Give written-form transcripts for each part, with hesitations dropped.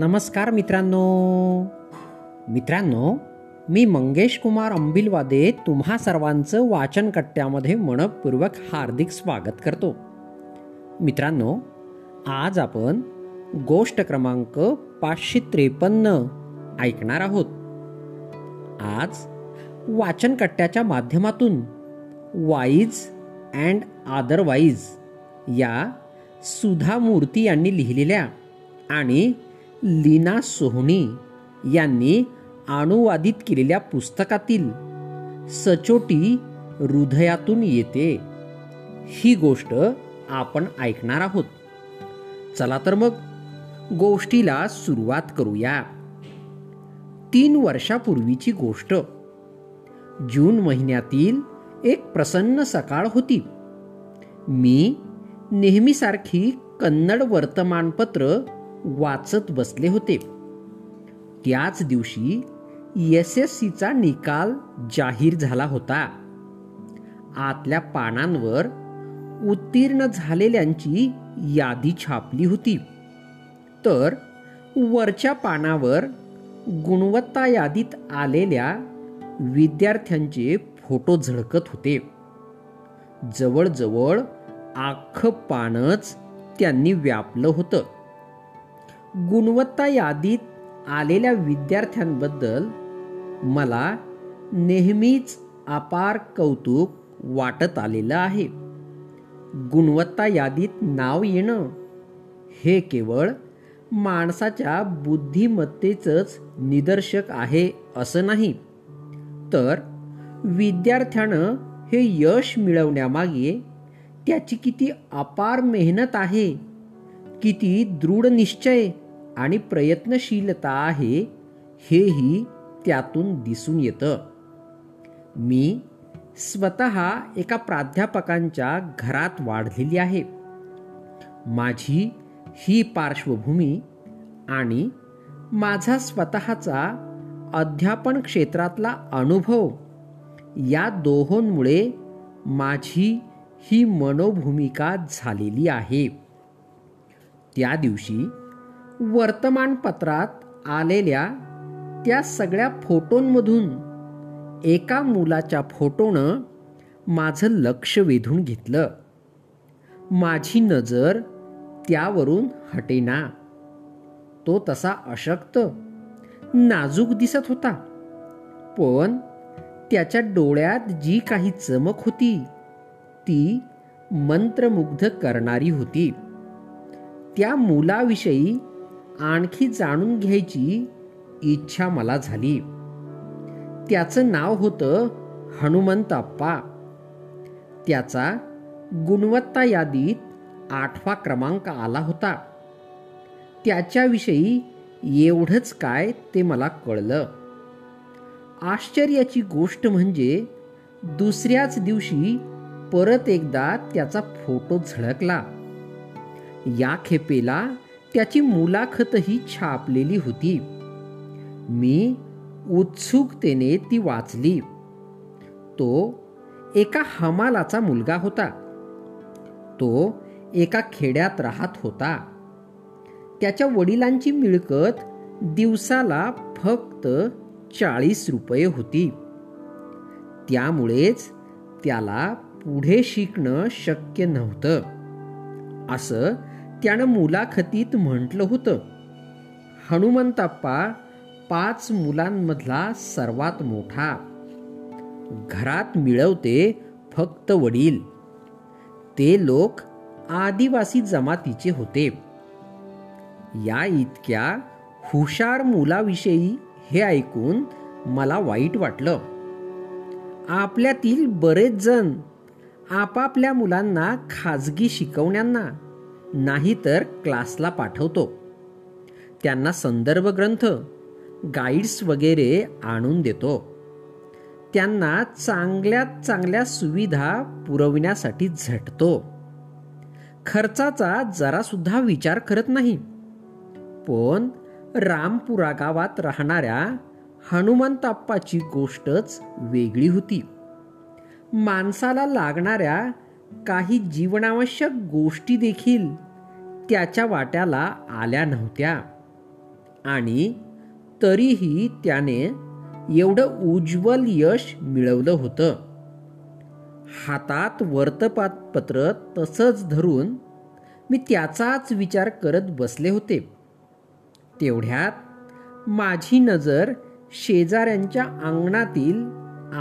नमस्कार मित्रांनो, मी मंगेश कुमार अंबिलवादे तुम्हा सर्वांचं वाचनकट्ट्यामध्ये मनपूर्वक हार्दिक स्वागत करतो. मित्रांनो, आज आपण गोष्ट क्रमांक 553 ऐकणार आहोत. आज वाचनकट्ट्याच्या माध्यमातून वाईज अँड अदरवाईज या सुधा मूर्ती यांनी लिहिलेल्या आणि लीना सोहनी यांनी अनुवादित केलेल्या पुस्तकातील सचोटी हृदयातून येते ही गोष्ट आपण ऐकणार आहोत. चला तर मग गोष्टीला सुरुवात करूया. 3 वर्षापूर्वीची गोष्ट. जून महिन्यातील एक प्रसन्न सकाळ होती. मी नेहमीसारखी कन्नड वर्तमानपत्र वाचत बसले होते. त्याच दिवशी SSCचा निकाल जाहीर झाला होता. आतल्या पानांवर उत्तीर्ण झालेल्यांची यादी छापली होती, तर वरच्या पानावर गुणवत्ता यादीत आलेल्या विद्यार्थ्यांचे फोटो झळकत होते. जवळजवळ अख्खं पानच त्यांनी व्यापलं होतं. गुणवत्ता यादीत आलेल्या विद्यार्थ्यांबद्दल मला नेहमीच अपार कौतुक वाटत आलेलं आहे. गुणवत्ता यादीत नाव येणं हे केवळ माणसाच्या बुद्धिमत्तेचंच निदर्शक आहे असं नाही, तर विद्यार्थ्यानं हे यश मिळवण्यामागे त्याची किती अपार मेहनत आहे, किती दृढ निश्चय आणि प्रयत्नशीलता आहे हेही त्यातून दिसून येतं. मी स्वतः एका प्राध्यापकांच्या घरात वाढलेली आहे. माझी ही पार्श्वभूमी आणि माझा स्वतःचा अध्यापन क्षेत्रातला अनुभव या दोहोंमुळे माझी ही मनोभूमिका झालेली आहे. त्या दिवशी वर्तमानपत्रात आलेल्या त्या सगळ्या फोटोंमधून एका मुलाच्या फोटोनं माझं लक्ष वेधून घेतलं. माझी नजर त्यावरून हटेना. तो तसा अशक्त, नाजूक दिसत होता, पण त्याच्या डोळ्यात जी काही चमक होती ती मंत्रमुग्ध करणारी होती. त्या मुलाविषयी आणखी जाणून घ्यायची इच्छा मला झाली. त्याचं नाव होतं हनुमंतप्पा. त्याचा गुणवत्ता यादीत 8वा क्रमांक आला होता. त्याच्याविषयी एवढंच काय ते मला कळलं. आश्चर्याची गोष्ट म्हणजे दुसऱ्याच दिवशी परत एकदा त्याचा फोटो झळकला. या खेपेला त्याची मुलाखतही छापलेली होती. मी उत्सुकतेने ती वाचली. तो एका हमालाचा मुलगा होता. तो एका खेड्यात राहत होता. त्याच्या वडिलांची मिळकत दिवसाला फक्त 40 रुपये होती. त्यामुळेच त्याला पुढे शिकणं शक्य नव्हतं असं त्यानं मुलाखतीत म्हटलं होतं. हनुमंतप्पा 5 मुलांमधला सर्वात मोठा. घरात मिळवते फक्त वडील. ते लोक आदिवासी जमातीचे होते. या इतक्या हुशार मुलाविषयी हे ऐकून मला वाईट वाटलं. आपल्यातील बरेच जण आपापल्या मुलांना खाजगी शिकवण्यांना नाहीतर क्लासला पाठवतो. त्यांना संदर्भ ग्रंथ, गाईड्स वगैरे आणून देतो. त्यांना चांगल्यात चांगल्या सुविधा पुरविण्यासाठी झटतो. खर्चाचा जरासुद्धा विचार करत नाही. पण रामपुरा गावात राहणाऱ्या हनुमंतप्पाची गोष्टच वेगळी होती. माणसाला लागणाऱ्या काही जीवनावश्यक गोष्टी देखील त्याच्या वाट्याला आल्या नव्हत्या. आणि तरीही त्याने एवढं उज्ज्वल यश मिळवलं होतं. हातात वर्तमानपत्र तसंच धरून मी त्याचाच विचार करत बसले होते. तेवढ्यात माझी नजर शेजाऱ्यांच्या अंगणातील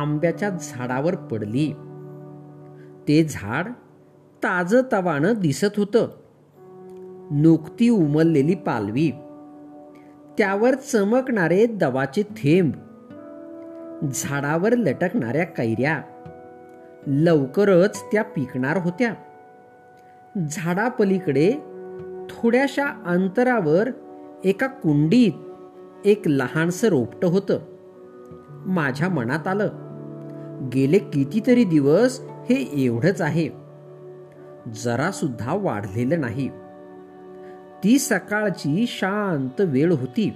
आंब्याच्या झाडावर पडली. ते झाड ताजतवानं दिसत होतं. नुकती उमललेली पालवी, त्यावर चमकणारे दवाचे थेंब, झाडावर लटकणाऱ्या कैऱ्या लवकरच त्या पिकणार होत्या. झाडापलीकडे थोड्याशा अंतरावर एका कुंडीत एक लहानसं रोपटं होतं. माझ्या मनात आलं, गेले कितीतरी दिवस हे एवढंच आहे, जरासुद्धा वाढलेलं नाही. ती सकाळची शांत वेळ होती.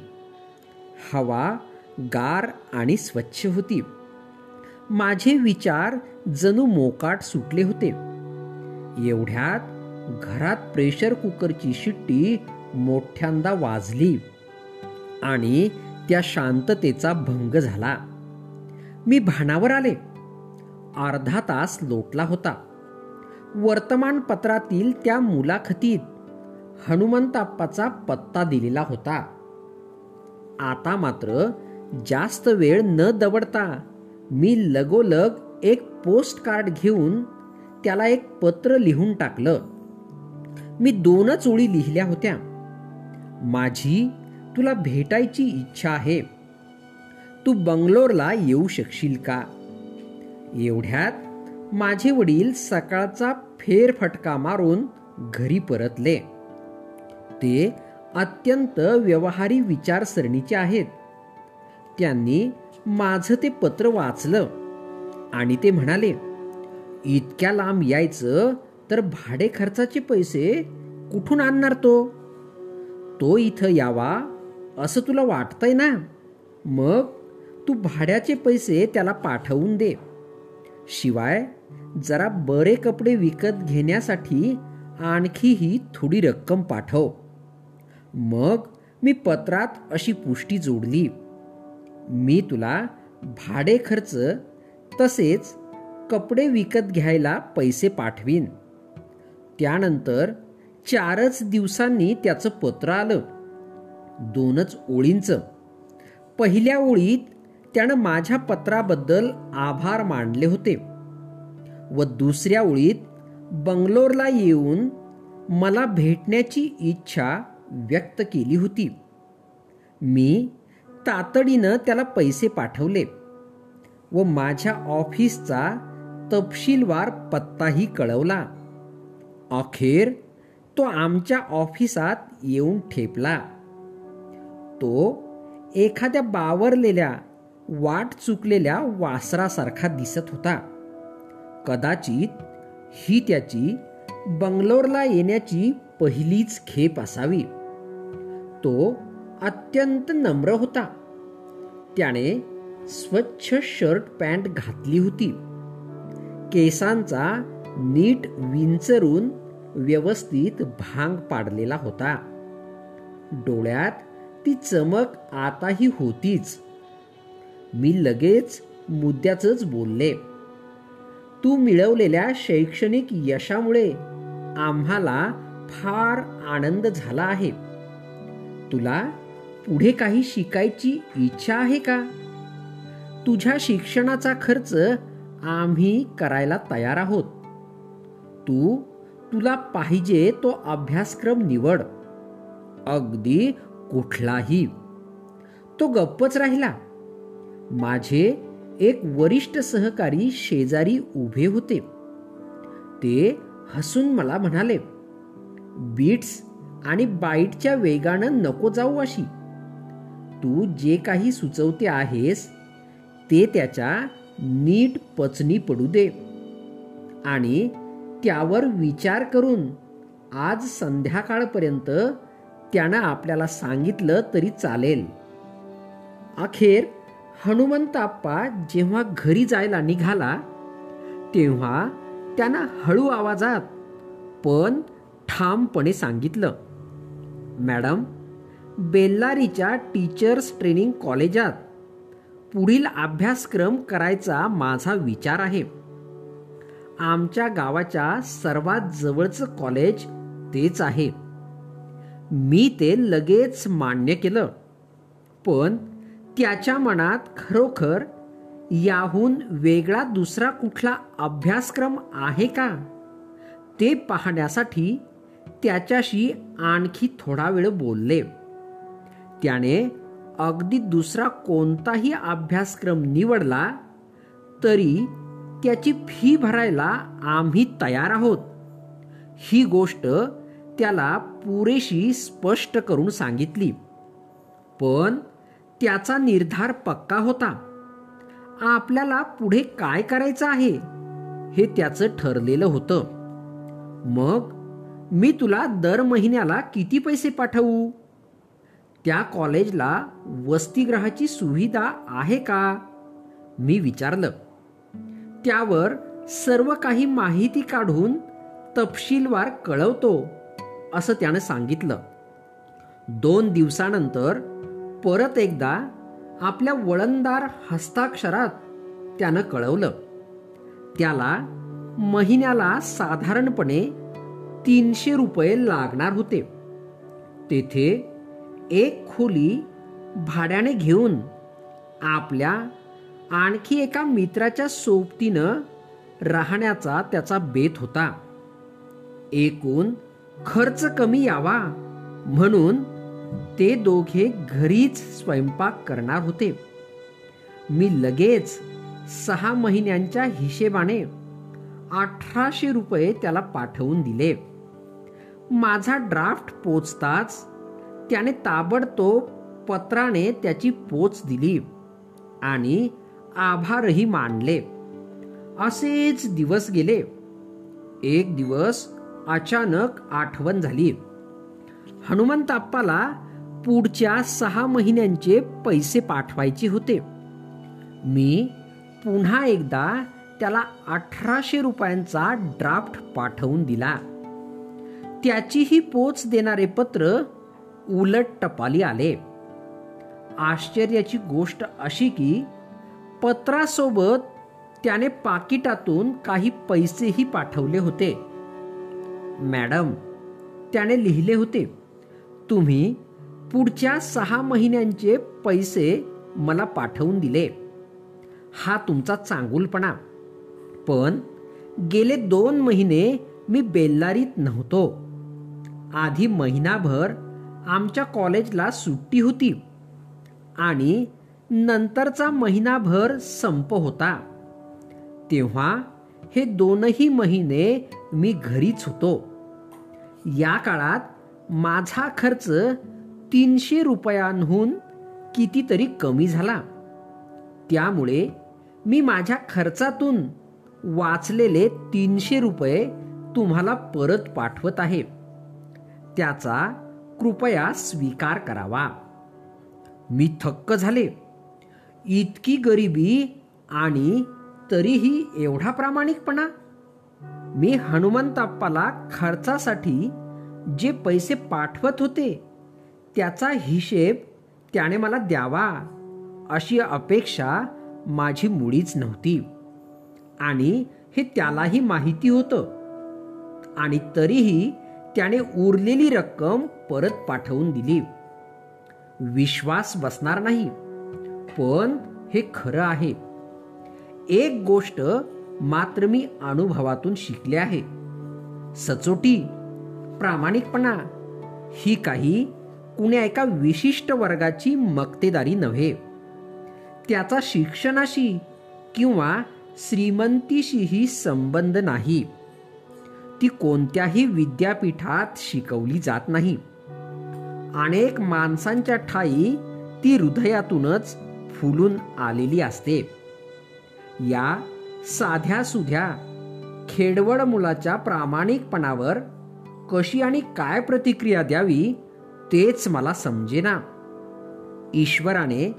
हवा गार आणि स्वच्छ होती. माझे विचार जणू मोकाट सुटले होते. एवढ्यात घरात प्रेशर कुकरची शिट्टी मोठ्यांदा वाजली आणि त्या शांततेचा भंग झाला. मी भानावर आले. अर्धा तास लोटला होता. वर्तमानपत्रातील त्या मुलाखतीत हनुमंताप्पाचा पत्ता दिलेला होता. आता मात्र जास्त वेळ न दवडता मी लगोलग एक पोस्टकार्ड घेऊन त्याला एक पत्र लिहून टाकलं. मी 2 ओळी लिहिल्या होत्या. माझी तुला भेटायची इच्छा आहे. तू बंगलोरला येऊ शकशील का? एवढ्यात माझे वडील सकाळचा फेरफटका मारून घरी परतले. ते अत्यंत व्यवहारी विचारसरणीचे आहेत. त्यांनी माझं ते पत्र वाचलं आणि ते म्हणाले, इतक्या लांब यायचं तर भाडे खर्चाचे पैसे कुठून आणणार? तो इथं यावा असं तुला वाटतंय ना? मग तू भाड्याचे पैसे त्याला पाठवून दे. शिवाय जरा बरे कपडे विकत घेण्यासाठी आणखीही थोडी रक्कम पाठव. मग मी पत्रात अशी पुष्टी जोडली, मी तुला भाडे खर्च तसेच कपडे विकत घ्यायला पैसे पाठवीन. त्यानंतर 4 दिवसांनी त्याचं पत्र आलं. 2 ओळींचं. पहिल्या ओळीत त्यानं माझ्या पत्राबद्दल आभार मानले होते व दुसऱ्या ओळीत बंगलोरला येऊन मला भेटण्याची इच्छा व्यक्त केली होती. मी तातडीनं त्याला पैसे पाठवले व माझ्या ऑफिसचा तपशीलवार पत्ताही कळवला. अखेर तो आमच्या ऑफिसात येऊन ठेपला. तो एखाद्या बावरलेल्या वाट चुकलेल्या वासरासारखा दिसत होता. कदाचित ही त्याची बंगलोरला येण्याची पहिलीच खेप असावी. तो अत्यंत नम्र होता. त्याने स्वच्छ शर्ट पॅन्ट घातली होती. केसांचा नीट विंचरून व्यवस्थित भांग पाडलेला होता. डोळ्यात ती चमक आताही होतीच. मी लगेच मुद्द्याचंच बोलले, तू मिळवलेल्या शैक्षणिक यशामुळे आम्हाला फार आनंद झाला आहे. तुला पुढे काही शिकायची इच्छा आहे का? तुझ्या शिक्षणाचा खर्च आम्ही करायला तयार आहोत. तुला पाहिजे तो अभ्यासक्रम निवड, अगदी कुठलाही. तो गप्पच राहिला. माझे एक वरिष्ठ सहकारी शेजारी उभे होते. ते हसून मला म्हणाले, बीट्स आणि बाईटच्या वेगानं नको जाऊ अशी. तू जे काही सुचवते आहेस ते त्याच्या नीट पचनी पडू दे आणि त्यावर विचार करून आज संध्याकाळपर्यंत त्यानं आपल्याला सांगितलं तरी चालेल. अखेर हनुमंताप्पा जेव्हा घरी जायला निघाला तेव्हा त्यानं हळू आवाजात पण ठामपणे सांगितलं, मॅडम, बेल्लारीच्या टीचर्स ट्रेनिंग कॉलेजात पुढील अभ्यासक्रम करायचा माझा विचार आहे. आमच्या गावाच्या सर्वात जवळचं कॉलेज तेच आहे. मी ते लगेच मान्य केलं, पण त्याच्या मनात खरोखर याहून वेगळा दुसरा कुठला अभ्यासक्रम आहे का ते पाहण्यासाठी त्याच्याशी आणखी थोडा वेळ बोलले. त्याने अगदी दुसरा कोणताही अभ्यासक्रम निवडला तरी त्याची फी भरायला आम्ही तयार आहोत ही गोष्ट त्याला पुरेशी स्पष्ट करून सांगितली. पण त्याचा निर्धार पक्का होता. आपल्याला पुढे काय करायचं आहे हे त्याचं ठरलेलं होतं. मग मी तुला दर महिन्याला किती पैसे पाठवू? त्या कॉलेजला वसतिगृहाची सुविधा आहे का? मी विचारलं. त्यावर सर्व काही माहिती काढून तपशीलवार कळवतो असं त्यानं सांगितलं. 2 दिवसानंतर परत एकदा आपल्या वळणदार हस्ताक्षरात त्यानं कळवलं त्याला महिन्याला साधारणपणे 300 रुपये लागणार होते. तेथे 1 खोली भाड्याने घेऊन आपल्या आणखी एका मित्राच्या सोबतीनं राहण्याचा त्याचा बेत होता. एकूण खर्च कमी यावा म्हणून ते दोघे घरीच स्वयंपाक करणार होते. मी लगेच 6 महिन्यांच्या हिशेबाने 1800 रुपये त्याला पाठवून दिले. माझा ड्राफ्ट पोचताच त्याने ताबडतोब पत्राने त्याची पोच दिली आणि आभारही मानले. असेच दिवस गेले. एक दिवस अचानक आठवण झाली. हनुमंताप्पाला पुढच्या 6 महिन्यांचे पैसे पाठवायचे होते. मी पुन्हा एकदा त्याला 1800 रुपयांचा ड्राफ्ट पाठवून दिला. त्याचीही पोच देणारे पत्र उलट टपाली आले. आश्चर्याची गोष्ट अशी की पत्रासोबत त्याने पाकिटातून काही पैसेही पाठवले होते. मॅडम, त्याने लिहिले होते, तुम्ही पुढच्या 6 महिन्यांचे पैसे मला पाठवून दिले. हा तुमचा चांगुलपणा. पण गेले 2 महिने मी बेल्लारीत नव्हतो. आधी महिनाभर आमच्या कॉलेजला सुट्टी होती आणि नंतरचा महिनाभर संप होता. तेव्हा हे 2ही महिने मी घरीच होतो. या काळात माझा खर्च 300 रुपयांहून कितीतरी कमी झाला. त्यामुळे मी माझ्या खर्चातून वाचलेले 300 रुपये तुम्हाला परत पाठवत आहे. त्याचा कृपया स्वीकार करावा. मी थक्क झाले. इतकी गरिबी आणि तरीही एवढा प्रामाणिकपणा. मी हनुमंताप्पाला खर्चासाठी जे पैसे पाठवत होते त्याचा हिशेब त्याने मला द्यावा अशी अपेक्षा माझी मुळीच नव्हती आणि हे त्यालाही माहिती होतं. आणि तरीही त्याने उरलेली रक्कम परत पाठवून दिली. विश्वास बसणार नाही, पण हे खरं आहे. एक गोष्ट मात्र मी अनुभवातून शिकले आहे. सचोटी, प्रामाणिकपणा ही काही कुण्या एका विशिष्ट वर्गाची मक्तेदारी नव्हे. त्याचा शिक्षणाशी किंवा श्रीमंतीशीही संबंध नाही. ती कोणत्याही विद्यापीठात शिकवली जात नाही. अनेक माणसांच्या ठायी ती हृदयातूनच फुलून आलेली असते. या साध्या सुध्या खेडवड मुलाच्या प्रामाणिकपणावर कशी आणि काय प्रतिक्रिया द्यावी तेच मला समजेना. ईश्वराने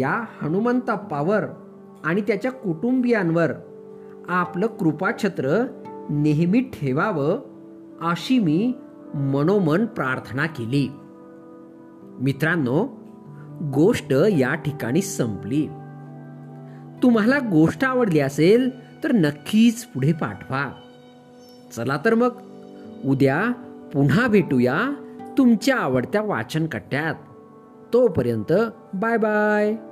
या हनुमंताप्पावर आणि त्याच्या कुटुंबियांवर आपलं कृपाछत्र नेहमी ठेवावं अशी मी मनोमन प्रार्थना केली. मित्रांनो, गोष्ट या ठिकाणी संपली. तुम्हाला गोष्ट आवडली असेल तर नक्कीच पुढे पाठवा. चला तर मग उद्या पुन्हा भेटूया तुमच्या आवडत्या वाचन कट्ट्यात. तोपर्यंत बाय बाय.